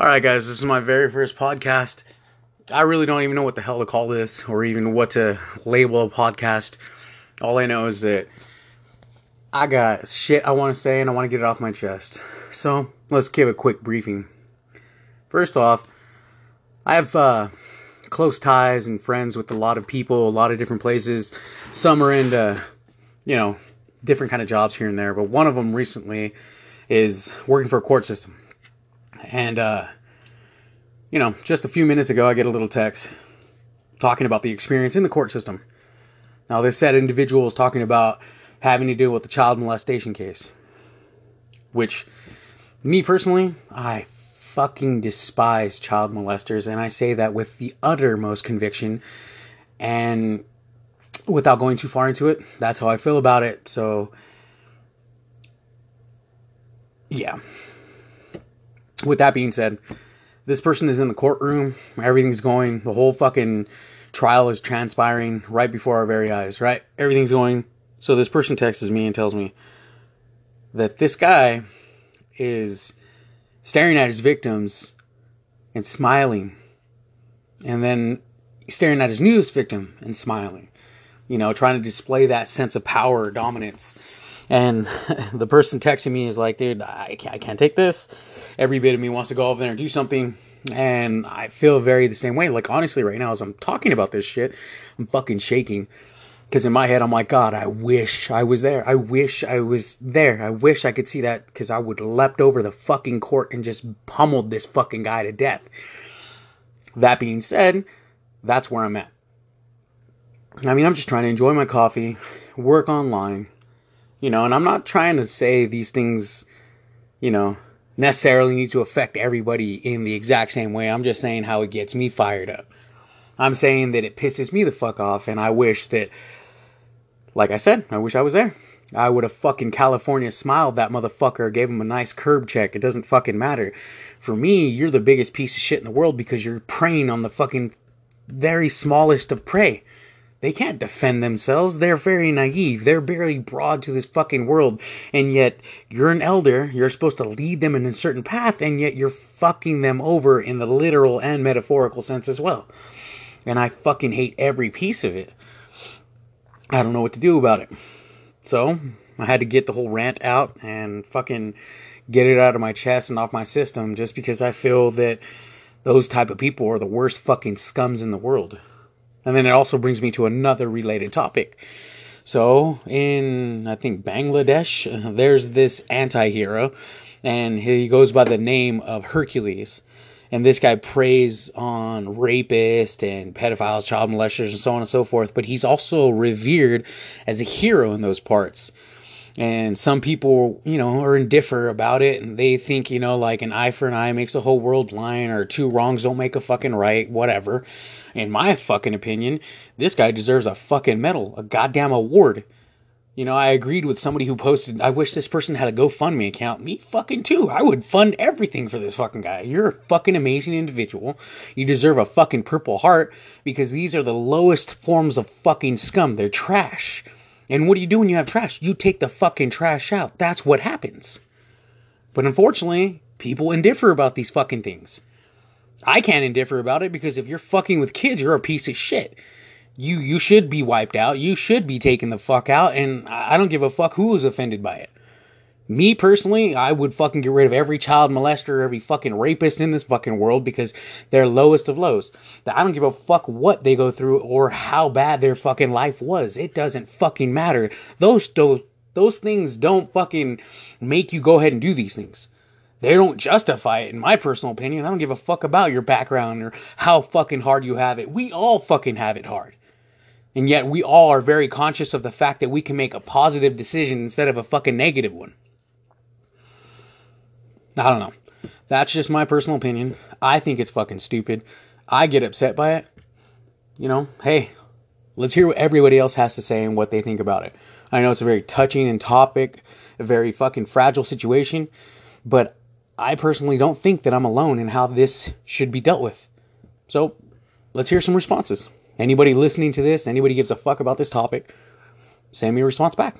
Alright guys, this is my very first podcast. I really don't even know what the hell to call this, or even what to label a podcast. All I know is that I got shit I want to say and I want to get it off my chest. So, let's give a quick briefing. First off, I have close ties and friends with a lot of people, a lot of different places. Some are into, different kind of jobs here and there, but one of them recently is working for a court system. And, just a few minutes ago, I get a little text talking about the experience in the court system. Now, this said individual is talking about having to deal with the child molestation case, which, me personally, I fucking despise child molesters, and I say that with the uttermost conviction, and without going too far into it, that's how I feel about it, so, yeah. With that being said, this person is in the courtroom, everything's going, the whole fucking trial is transpiring right before our very eyes, right? Everything's going, so this person texts me and tells me that this guy is staring at his victims and smiling, and then staring at his newest victim and smiling, trying to display that sense of power or dominance. And the person texting me is like, dude, I can't take this. Every bit of me wants to go over there and do something. And I feel the same way. Like, honestly, right now, as I'm talking about this shit, I'm fucking shaking. Because in my head, I'm like, God, I wish I was there. I wish I was there. I wish I could see that, because I would have leapt over the fucking court and just pummeled this fucking guy to death. That being said, that's where I'm at. I mean, I'm just trying to enjoy my coffee, work online. And I'm not trying to say these things, necessarily need to affect everybody in the exact same way. I'm just saying how it gets me fired up. I'm saying that it pisses me the fuck off, and I wish that, like I said, I wish I was there. I would have fucking California smiled that motherfucker, gave him a nice curb check. It doesn't fucking matter. For me, you're the biggest piece of shit in the world because you're preying on the fucking very smallest of prey. They can't defend themselves. They're very naive. They're barely broad to this fucking world. And yet, you're an elder. You're supposed to lead them in a certain path. And yet, you're fucking them over in the literal and metaphorical sense as well. And I fucking hate every piece of it. I don't know what to do about it. So, I had to get the whole rant out and fucking get it out of my chest and off my system. Just because I feel that those type of people are the worst fucking scums in the world. And then it also brings me to another related topic. So, in, I think, Bangladesh, there's this anti-hero, and he goes by the name of Hercules. And this guy preys on rapists and pedophiles, child molesters, and so on and so forth. But he's also revered as a hero in those parts. And some people, are indifferent about it, and they think, like an eye for an eye makes the whole world blind, or two wrongs don't make a fucking right, whatever. In my fucking opinion, this guy deserves a fucking medal, a goddamn award. I agreed with somebody who posted, I wish this person had a GoFundMe account. Me fucking too. I would fund everything for this fucking guy. You're a fucking amazing individual. You deserve a fucking Purple Heart, because these are the lowest forms of fucking scum. They're trash. And what do you do when you have trash? You take the fucking trash out. That's what happens. But unfortunately, people indiffer about these fucking things. I can't indiffer about it, because if you're fucking with kids, you're a piece of shit. You should be wiped out. You should be taken the fuck out. And I don't give a fuck who was offended by it. Me personally, I would fucking get rid of every child molester, every fucking rapist in this fucking world, because they're lowest of lows. I don't give a fuck what they go through or how bad their fucking life was. It doesn't fucking matter. Those things don't fucking make you go ahead and do these things. They don't justify it, in my personal opinion. I don't give a fuck about your background or how fucking hard you have it. We all fucking have it hard. And yet we all are very conscious of the fact that we can make a positive decision instead of a fucking negative one. I don't know. That's just my personal opinion. I think it's fucking stupid. I get upset by it. Hey, let's hear what everybody else has to say and what they think about it. I know it's a very touching and topic, a very fucking fragile situation, but I personally don't think that I'm alone in how this should be dealt with. So, let's hear some responses. Anybody listening to this, anybody gives a fuck about this topic, send me a response back.